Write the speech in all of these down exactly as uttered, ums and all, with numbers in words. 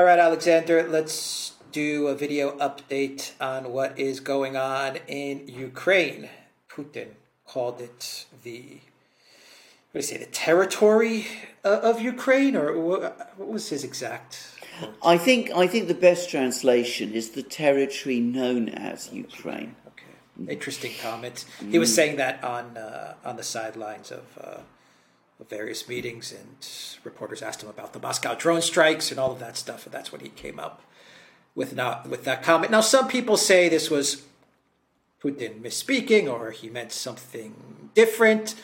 All right, Alexander, let's do a video update on what is going on in Ukraine. Putin called it the, what do you say, the territory of Ukraine, or what was his exact? I think I think the best translation is the territory known as Ukraine. Okay, interesting comment. He was saying that on uh, on the sidelines of uh, various meetings, and reporters asked him about the Moscow drone strikes and all of that stuff, and that's when he came up with not with that comment. Now, some people say this was Putin misspeaking, or he meant something different.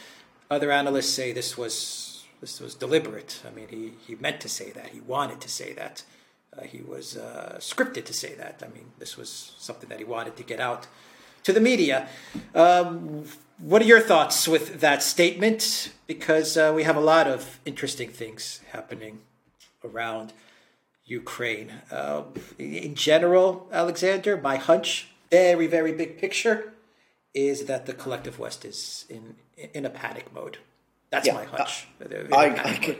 Other analysts say this was. This was deliberate. I mean, he, he meant to say that. He wanted to say that. Uh, he was uh, scripted to say that. I mean, this was something that he wanted to get out to the media. Um, what are your thoughts with that statement? Because uh, we have a lot of interesting things happening around Ukraine. Uh, in general, Alexander, my hunch, very, very big picture, is that the collective West is in in a panic mode. That's yeah, my hunch. I, I, I,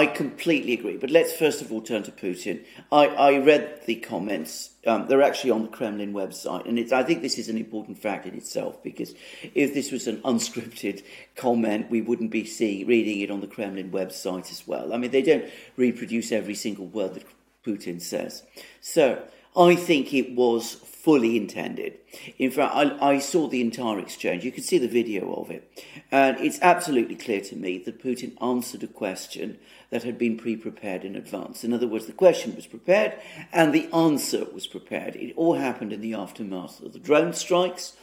I completely agree. But let's first of all turn to Putin. I, I read the comments. Um, they're actually on the Kremlin website. And it's, I think this is an important fact in itself, because if this was an unscripted comment, we wouldn't be seeing reading it on the Kremlin website as well. I mean, they don't reproduce every single word that Putin says. So I think it was fully intended. In fact, I, I saw the entire exchange. You can see the video of it. And it's absolutely clear to me that Putin answered a question that had been pre-prepared in advance. In other words, the question was prepared and the answer was prepared. It all happened in the aftermath of the drone strikes.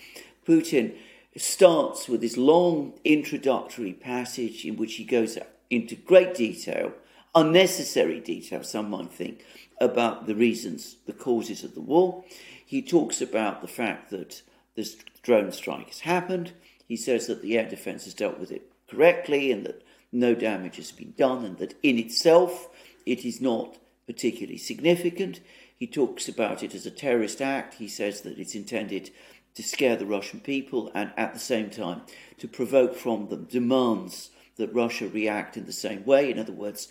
Putin starts with this long introductory passage in which he goes into great detail, unnecessary detail, some might think, about the reasons, the causes of the war. He talks about the fact that this drone strike has happened. He says that the air defence has dealt with it correctly and that no damage has been done, and that in itself it is not particularly significant. He talks about it as a terrorist act. He says that it's intended to scare the Russian people and at the same time to provoke from them demands that Russia react in the same way. In other words,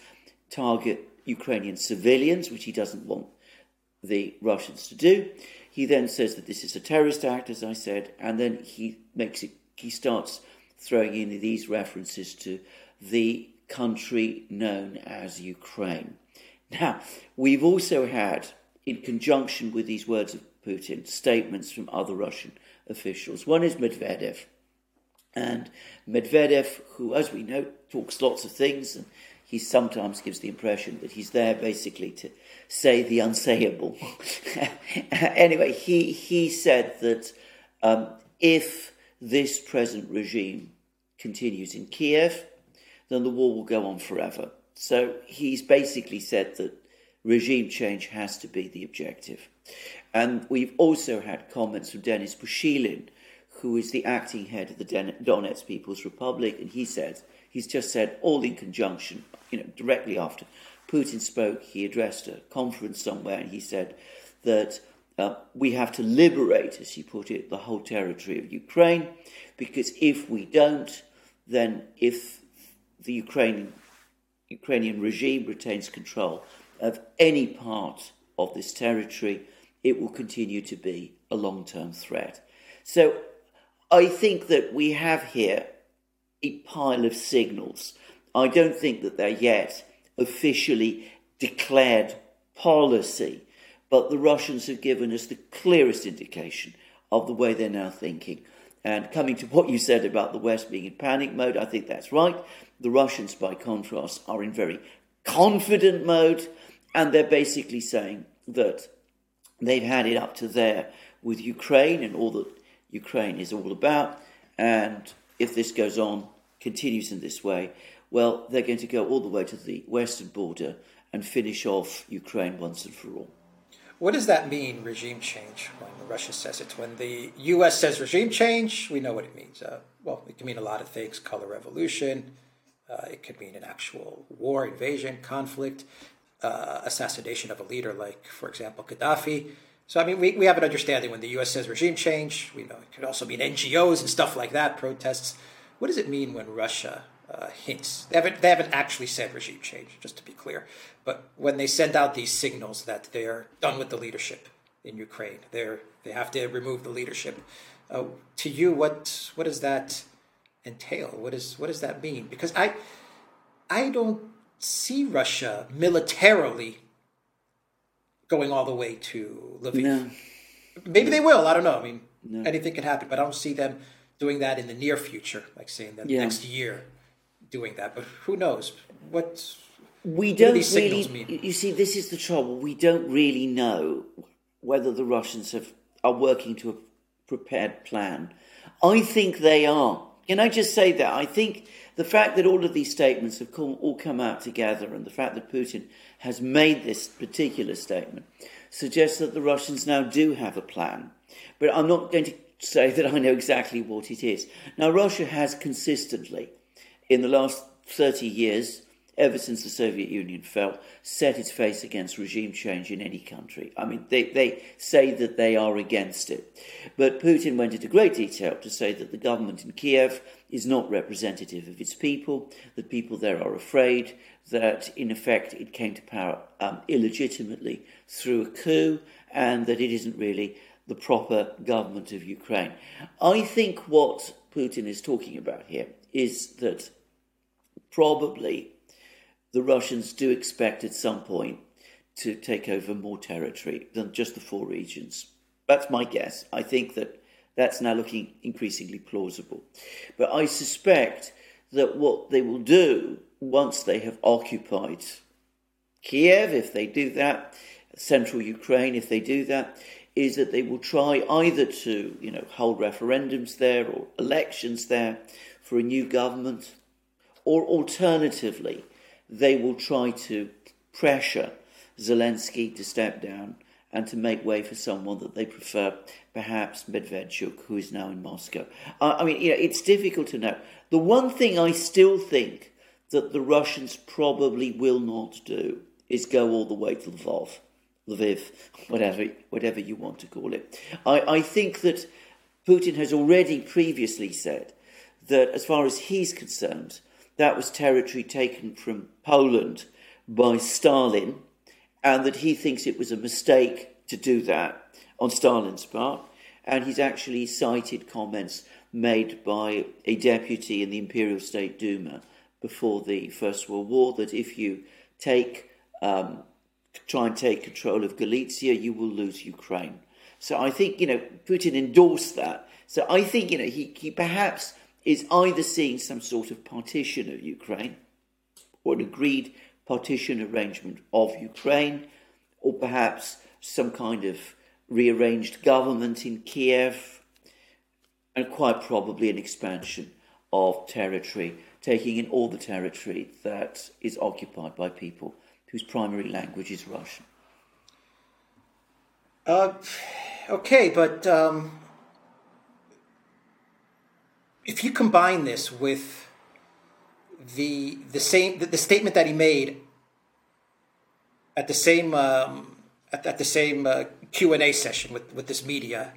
target Ukrainian civilians, which he doesn't want the Russians to do. He then says that this is a terrorist act, as I said, and then he makes it. He starts throwing in these references to the country known as Ukraine. Now, we've also had, in conjunction with these words of Putin, statements from other Russian officials. One is Medvedev, and Medvedev, who, as we know, talks lots of things, and he sometimes gives the impression that he's there basically to say the unsayable. Anyway, he, he said that um, if this present regime continues in Kiev, then the war will go on forever. So he's basically said that regime change has to be the objective. And we've also had comments from Denis Pushilin, who is the acting head of the Donetsk People's Republic, and he said, he's just said, all in conjunction, you know, directly after Putin spoke, he addressed a conference somewhere, and he said that uh, we have to liberate, as he put it, the whole territory of Ukraine, because if we don't, then if the Ukrainian, Ukrainian regime retains control of any part of this territory, it will continue to be a long-term threat. So I think that we have here a pile of signals. I don't think that they're yet officially declared policy, but the Russians have given us the clearest indication of the way they're now thinking. And coming to what you said about the West being in panic mode, I think that's right. The Russians, by contrast, are in very confident mode, and they're basically saying that they've had it up to there with Ukraine and all that Ukraine is all about, and if this goes on, continues in this way, well, they're going to go all the way to the western border and finish off Ukraine once and for all. What does that mean, regime change, when Russia says it? When the U S says regime change, we know what it means. Uh, well, it can mean a lot of things, color revolution. Uh, it could mean an actual war, invasion, conflict, uh, assassination of a leader like, for example, Gaddafi. So, I mean, we, we have an understanding when the U S says regime change. We know it could also mean N G Os and stuff like that, protests. What does it mean when Russia uh, hints. They haven't, they haven't actually said regime change, just to be clear. But when they send out these signals that they're done with the leadership in Ukraine, they're, they have to remove the leadership. Uh, to you, what what does that entail? What is what does that mean? Because I I don't see Russia militarily going all the way to Lviv. No. Maybe they will. I don't know. I mean, no. anything can happen. But I don't see them doing that in the near future, like saying that yeah. next year doing that. But who knows? What, we don't what do these signals really, mean? You see, this is the trouble. We don't really know whether the Russians have are working to a prepared plan. I think they are. Can I just say that? I think the fact that all of these statements have come, all come out together, and the fact that Putin has made this particular statement suggests that the Russians now do have a plan. But I'm not going to say that I know exactly what it is. Now, Russia has consistently, in the last thirty years, ever since the Soviet Union fell, set its face against regime change in any country. I mean, they, they say that they are against it. But Putin went into great detail to say that the government in Kiev is not representative of its people, the people there are afraid, that in effect it came to power um, illegitimately through a coup, and that it isn't really the proper government of Ukraine. I think what Putin is talking about here is that probably the Russians do expect at some point to take over more territory than just the four regions. That's my guess. I think that that's now looking increasingly plausible. But I suspect that what they will do once they have occupied Kiev, if they do that, central Ukraine, if they do that, is that they will try either to, you know, hold referendums there or elections there for a new government, or alternatively, they will try to pressure Zelensky to step down and to make way for someone that they prefer, perhaps Medvedchuk, who is now in Moscow. Uh, I mean, you know, it's difficult to know. The one thing I still think that the Russians probably will not do is go all the way to Lviv, Lviv, whatever whatever you want to call it. I, I think that Putin has already previously said that, as far as he's concerned, that was territory taken from Poland by Stalin, and that he thinks it was a mistake to do that on Stalin's part. And he's actually cited comments made by a deputy in the Imperial State Duma before the First World War that if you take, um, try and take control of Galicia, you will lose Ukraine. So I think, you know, Putin endorsed that. So I think, you know, he, he perhaps is either seeing some sort of partition of Ukraine or an agreed partition arrangement of Ukraine, or perhaps some kind of rearranged government in Kiev, and quite probably an expansion of territory, taking in all the territory that is occupied by people whose primary language is Russian. Uh, okay, but um, if you combine this with the the same the, the statement that he made at the same um, at, at the same uh, Q and A session with, with this media,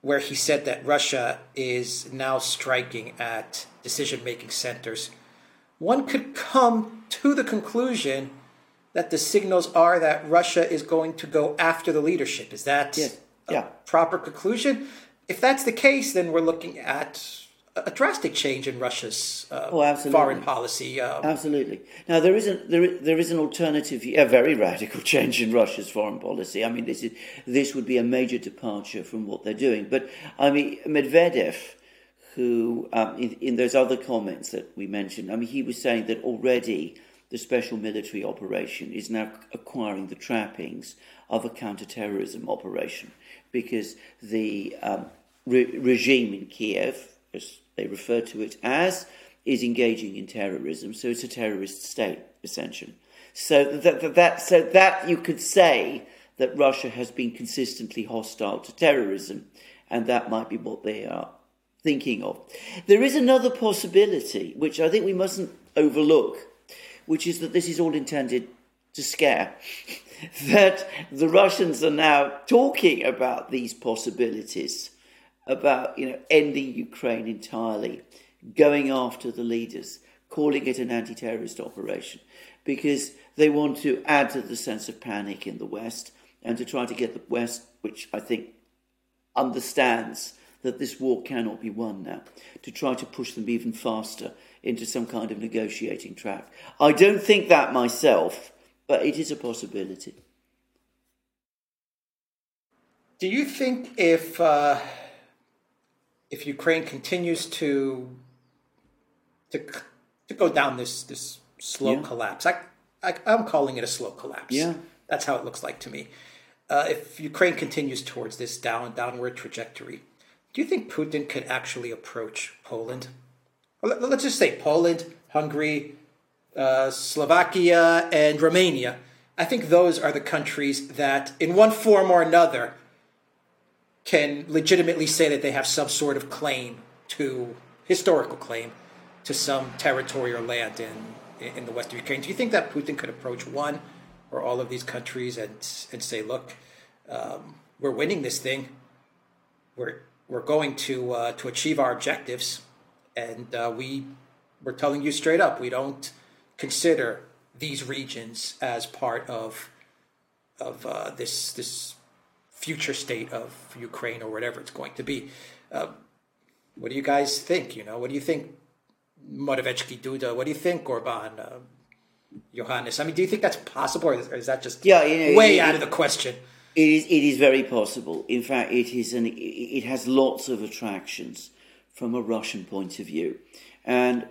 where he said that Russia is now striking at decision-making centers, one could come to the conclusion that the signals are that Russia is going to go after the leadership. Is that yes. a yeah. proper conclusion? If that's the case, then we're looking at a drastic change in Russia's uh, oh, foreign policy. Um, absolutely. Now, there is, an, there, there is an alternative, a very radical change in Russia's foreign policy. I mean, this, is, this would be a major departure from what they're doing. But, I mean, Medvedev, who, um, in, in those other comments that we mentioned, I mean, he was saying that already the special military operation is now acquiring the trappings of a counterterrorism operation, because the um, re- regime in Kiev, as they refer to it as, is engaging in terrorism. So it's a terrorist state, essentially. So that, that, that, so that you could say that Russia has been consistently hostile to terrorism, and that might be what they are thinking of. There is another possibility, which I think we mustn't overlook, which is that this is all intended to scare. That the Russians are now talking about these possibilities, about, you know, ending Ukraine entirely, going after the leaders, calling it an anti-terrorist operation, because they want to add to the sense of panic in the West and to try to get the West, which I think understands that this war cannot be won now, to try to push them even faster into some kind of negotiating track. I don't think that myself, but it is a possibility. Do you think if uh, if Ukraine continues to to to go down this this slow yeah. collapse, I, I I'm calling it a slow collapse. Yeah, that's how it looks like to me. Uh, if Ukraine continues towards this down downward trajectory, do you think Putin could actually approach Poland? Well, let's just say Poland, Hungary, uh, Slovakia, and Romania. I think those are the countries that, in one form or another, can legitimately say that they have some sort of claim to, historical claim, to some territory or land in in the west of Ukraine. Do you think that Putin could approach one or all of these countries and and say, look, um, we're winning this thing, we're we're going to uh, to achieve our objectives, and uh, we we're telling you straight up, we don't consider these regions as part of of uh, this this future state of Ukraine or whatever it's going to be. Uh, what do you guys think? You know, what do you think, Medvedchuk, Duda? What do you think, Orban, uh, Johannes? I mean, do you think that's possible, or is, or is that just yeah, you know, way it, out it, of the question? It is. It is very possible. In fact, it is an. It has lots of attractions from a Russian point of view, and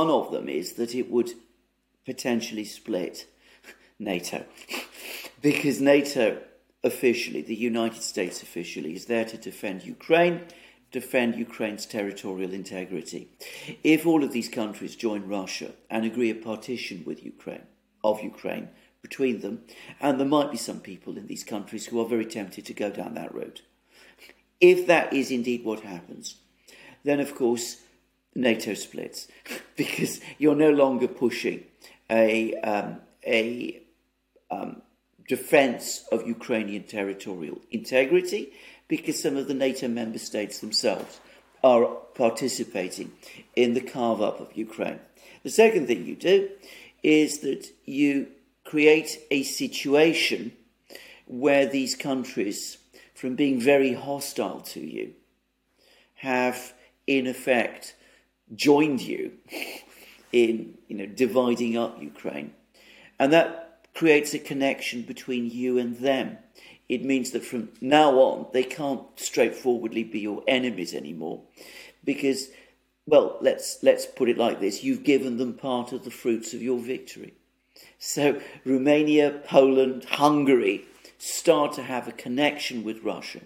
one of them is that it would potentially split NATO, because NATO officially, the United States officially, is there to defend Ukraine, defend Ukraine's territorial integrity. If all of these countries join Russia and agree a partition with Ukraine, of Ukraine, between them, and there might be some people in these countries who are very tempted to go down that road. If that is indeed what happens, then of course NATO splits, because you're no longer pushing a um, a um, defence of Ukrainian territorial integrity, because some of the NATO member states themselves are participating in the carve-up of Ukraine. The second thing you do is that you create a situation where these countries, from being very hostile to you, have in effect joined you in, you know, dividing up Ukraine. And that creates a connection between you and them. It means that from now on, they can't straightforwardly be your enemies anymore, because, well, let's let's put it like this, you've given them part of the fruits of your victory. So Romania, Poland, Hungary start to have a connection with Russia,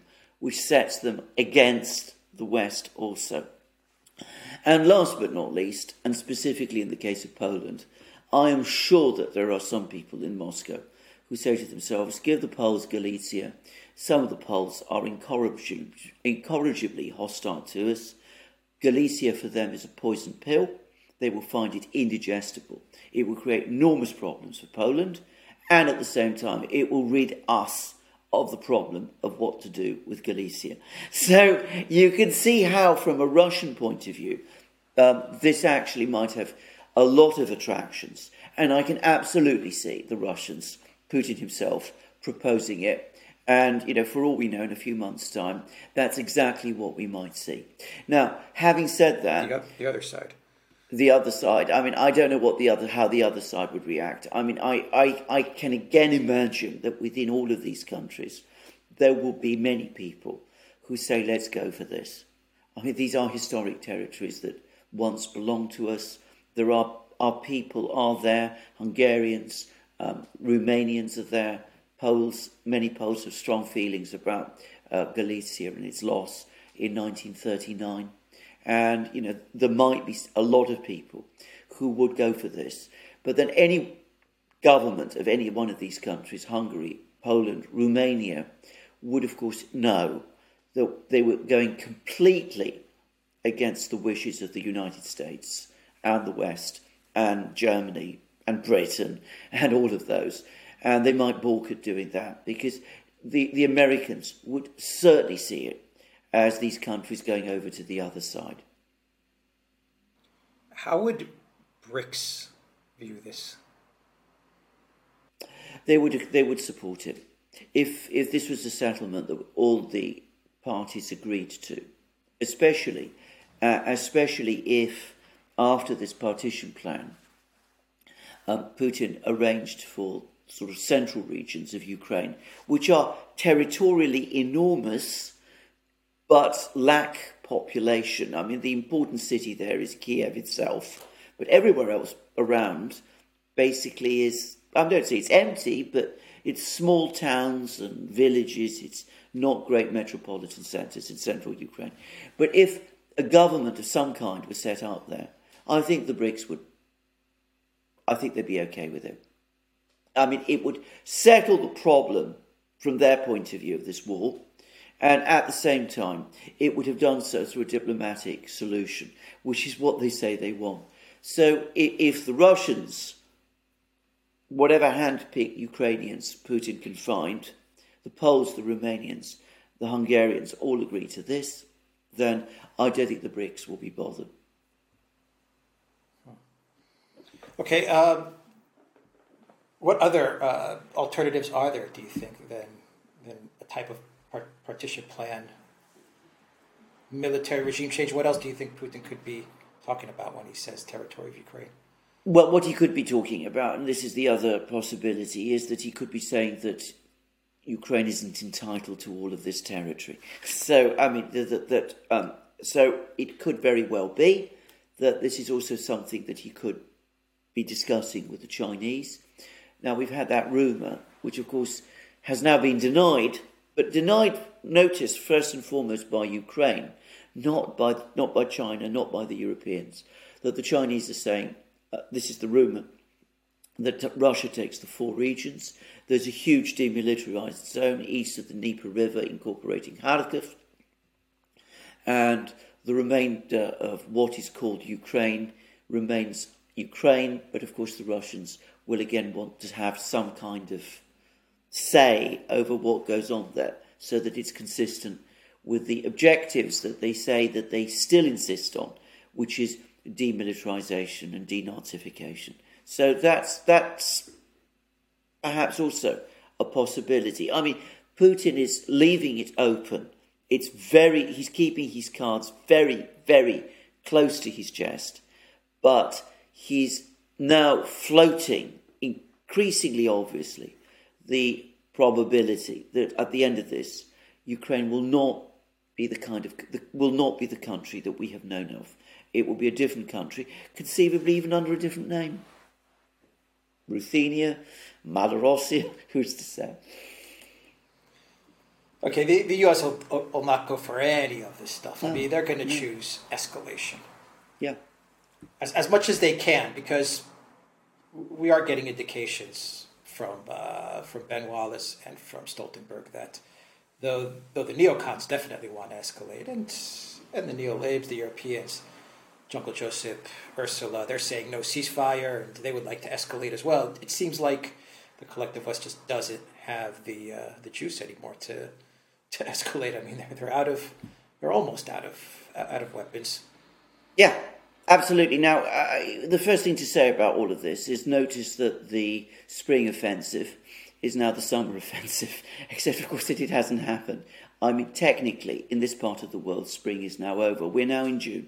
which sets them against the West also. And last but not least, and specifically in the case of Poland, I am sure that there are some people in Moscow who say to themselves, give the Poles Galicia. Some of the Poles are incorrigibly, incorrigibly hostile to us. Galicia for them is a poison pill. They will find it indigestible. It will create enormous problems for Poland, and at the same time, it will rid us of the problem of what to do with Galicia. So you can see how, from a Russian point of view, um, this actually might have a lot of attractions. And I can absolutely see the Russians, Putin himself, proposing it. And, you know, for all we know, in a few months' time, that's exactly what we might see. Now, having said that... The, the other side. The other side. I mean, I don't know what the other, how the other side would react. I mean, I, I, I can again imagine that within all of these countries, there will be many people who say, let's go for this. I mean, these are historic territories that once belonged to us. There are, our people are there, Hungarians, um, Romanians are there, Poles, many Poles have strong feelings about uh, Galicia and its loss in nineteen thirty-nine. And, you know, there might be a lot of people who would go for this. But then any government of any one of these countries, Hungary, Poland, Romania, would, of course, know that they were going completely against the wishes of the United States and the West and Germany and Britain and all of those. And they might balk at doing that, because the, the Americans would certainly see it as these countries going over to the other side. How would BRICS view this? They would they would support it if if this was a settlement that all the parties agreed to, especially uh, especially if after this partition plan, um, Putin arranged for sort of central regions of Ukraine, which are territorially enormous, but lack population. I mean, the important city there is Kiev itself, but everywhere else around basically is, I don't say it's empty, but it's small towns and villages. It's not great metropolitan centres in central Ukraine. But if a government of some kind was set up there, I think the BRICS would, I think they'd be okay with it. I mean, it would settle the problem from their point of view of this war, and at the same time, it would have done so through a diplomatic solution, which is what they say they want. So if the Russians, whatever hand-picked Ukrainians Putin can find, the Poles, the Romanians, the Hungarians all agree to this, then I don't think the BRICS will be bothered. Okay, um... what other uh, alternatives are there, do you think, than, than a type of part- partition plan, military regime change? What else do you think Putin could be talking about when he says territory of Ukraine? Well, what he could be talking about, and this is the other possibility, is that he could be saying that Ukraine isn't entitled to all of this territory. So, I mean, that, that um, so it could very well be that this is also something that he could be discussing with the Chinese. Now, we've had that rumour, which, of course, has now been denied, but denied, notice, first and foremost by Ukraine, not by not by China, not by the Europeans, that the Chinese are saying, uh, this is the rumour, that Russia takes the four regions. There's a huge demilitarised zone east of the Dnieper River incorporating Kharkov, and the remainder of what is called Ukraine remains Ukraine, but, of course, the Russians will again want to have some kind of say over what goes on there so that it's consistent with the objectives that they say that they still insist on, which is demilitarization and denazification. So that's that's perhaps also a possibility. I mean, Putin is leaving it open. It's very, he's keeping his cards very, very close to his chest, but he's now floating, increasingly obviously, the probability that at the end of this, Ukraine will not be the kind of will not be the country that we have known of. It will be a different country, conceivably even under a different name. Ruthenia, Malarossia, who's to say? Okay, the, the U S will, will not go for any of this stuff. No. I mean, they're going to no. choose escalation. Yeah. As as much as they can, because we are getting indications from uh, from Ben Wallace and from Stoltenberg that though though the neocons definitely want to escalate, and and the neo-libs, the Europeans, Junker Josep, Ursula, they're saying no ceasefire, and they would like to escalate as well. It seems like the collective West just doesn't have the uh, the juice anymore to to escalate. I mean, they're they're out of they're almost out of out of weapons. Yeah. Absolutely. Now, uh, the first thing to say about all of this is notice that the spring offensive is now the summer offensive, except, of course, that it hasn't happened. I mean, technically, in this part of the world, spring is now over. We're now in June.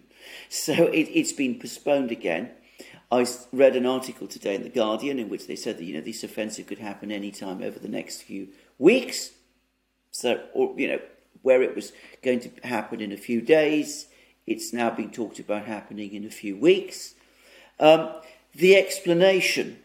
So it, it's been postponed again. I read an article today in The Guardian in which they said that, you know, this offensive could happen any time over the next few weeks. So, or, you know, where it was going to happen in a few days, it's now being talked about happening in a few weeks. Um, the explanation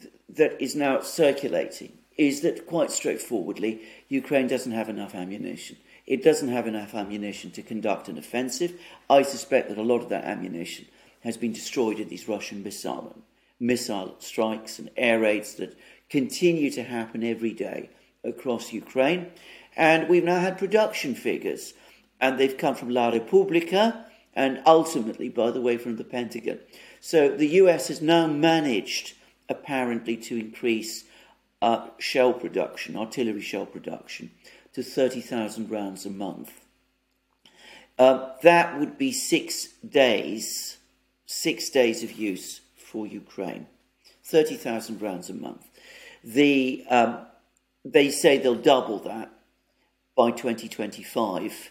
th- that is now circulating is that, quite straightforwardly, Ukraine doesn't have enough ammunition. It doesn't have enough ammunition to conduct an offensive. I suspect that a lot of that ammunition has been destroyed in these Russian missile, missile strikes and air raids that continue to happen every day across Ukraine. And we've now had production figures, and they've come from La Repubblica and ultimately, by the way, from the Pentagon. So the U S has now managed, apparently, to increase uh, shell production, artillery shell production, to thirty thousand rounds a month. Uh, that would be six days, six days of use for Ukraine, thirty thousand rounds a month. The um, they say they'll double that by twenty twenty-five,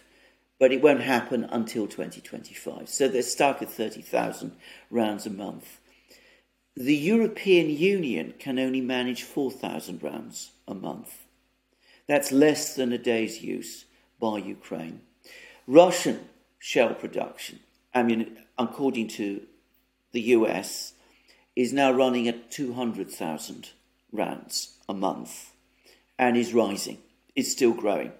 but it won't happen until twenty twenty-five. So they're stuck at thirty thousand rounds a month. The European Union can only manage four thousand rounds a month. That's less than a day's use by Ukraine. Russian shell production, I mean, according to the U S, is now running at two hundred thousand rounds a month and is rising. It's still growing.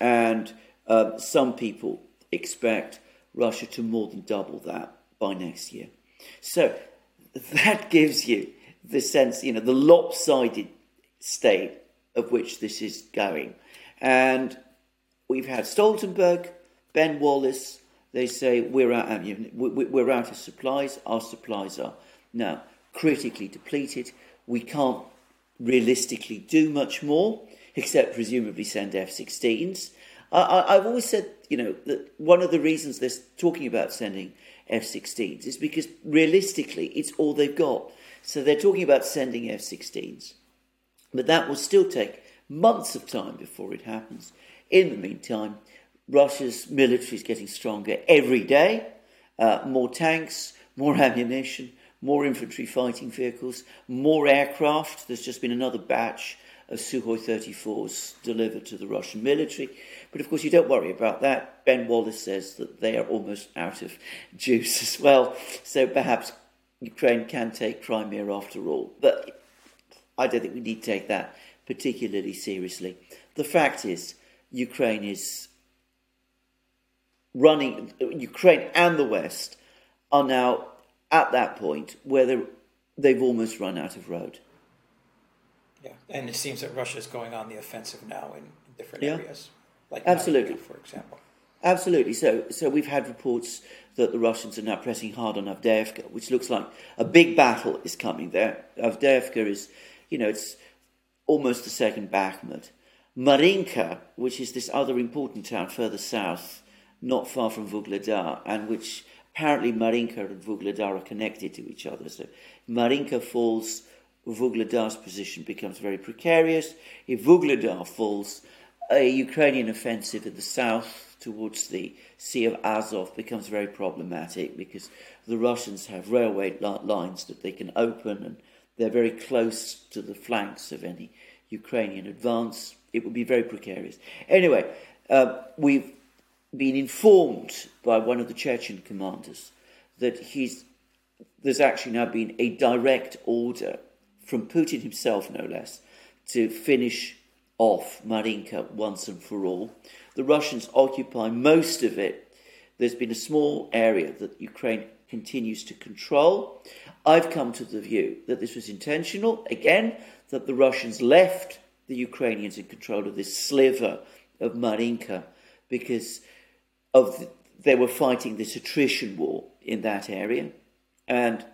And uh, some people expect Russia to more than double that by next year. So that gives you the sense, you know, the lopsided state of which this is going. And we've had Stoltenberg, Ben Wallace. They say we're out, I mean, we're out of supplies. Our supplies are now critically depleted. We can't realistically do much more, except presumably send F sixteens. I, I've always said, you know, that one of the reasons they're talking about sending F sixteens is because realistically it's all they've got. So they're talking about sending F sixteens. But that will still take months of time before it happens. In the meantime, Russia's military is getting stronger every day. Uh, more tanks, more ammunition, more infantry fighting vehicles, more aircraft. There's just been another batch of Sukhoi thirty-fours delivered to the Russian military. But of course, you don't worry about that. Ben Wallace says that they are almost out of juice as well. So perhaps Ukraine can take Crimea after all. But I don't think we need to take that particularly seriously. The fact is, Ukraine is... running, Ukraine and the West are now at that point where they've almost run out of road. Yeah, and it seems that Russia's going on the offensive now in different yeah. areas, like Marinka, for example. Absolutely. So, so we've had reports that the Russians are now pressing hard on Avdiivka, which looks like a big battle is coming there. Avdiivka is, you know, it's almost the second Bakhmut. Marinka, which is this other important town further south, not far from Vuhledar, and which apparently Marinka and Vuhledar are connected to each other. So Marinka falls, Vuhledar's position becomes very precarious. If Vuhledar falls, a Ukrainian offensive in the south towards the Sea of Azov becomes very problematic because the Russians have railway lines that they can open and they're very close to the flanks of any Ukrainian advance. It would be very precarious. Anyway, uh, we've been informed by one of the Chechen commanders that he's there's actually now been a direct order from Putin himself, no less, to finish off Marinka once and for all. The Russians occupy most of it. There's been a small area that Ukraine continues to control. I've come to the view that this was intentional, again, that the Russians left the Ukrainians in control of this sliver of Marinka because... Of the, they were fighting this attrition war in that area, and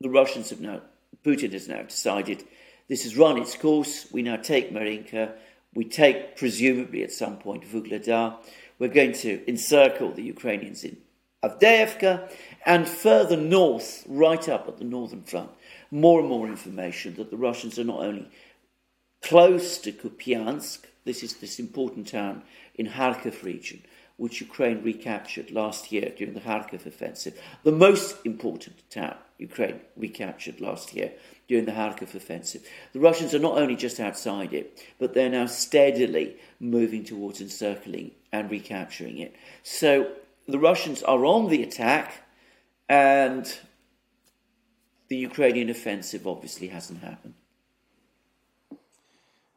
the Russians have now, Putin has now decided this has run its course. We now take Marinka, we take presumably at some point Vuhledar. We're going to encircle the Ukrainians in Avdiivka, and further north, right up at the northern front, more and more information that the Russians are not only close to Kupiansk, this is this important town in Kharkov region, which Ukraine recaptured last year during the Kharkov offensive. The most important town Ukraine recaptured last year during the Kharkov offensive. The Russians are not only just outside it, but they're now steadily moving towards encircling and recapturing it. So the Russians are on the attack, and the Ukrainian offensive obviously hasn't happened.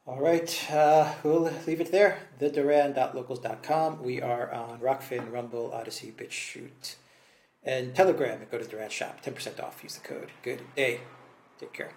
All right, uh, we'll leave it there. the duran dot locals dot com. We are on Rockfin, Rumble, Odyssey, BitChute, and Telegram. And go to Duran Shop, ten percent off. Use the code. Good day. Take care.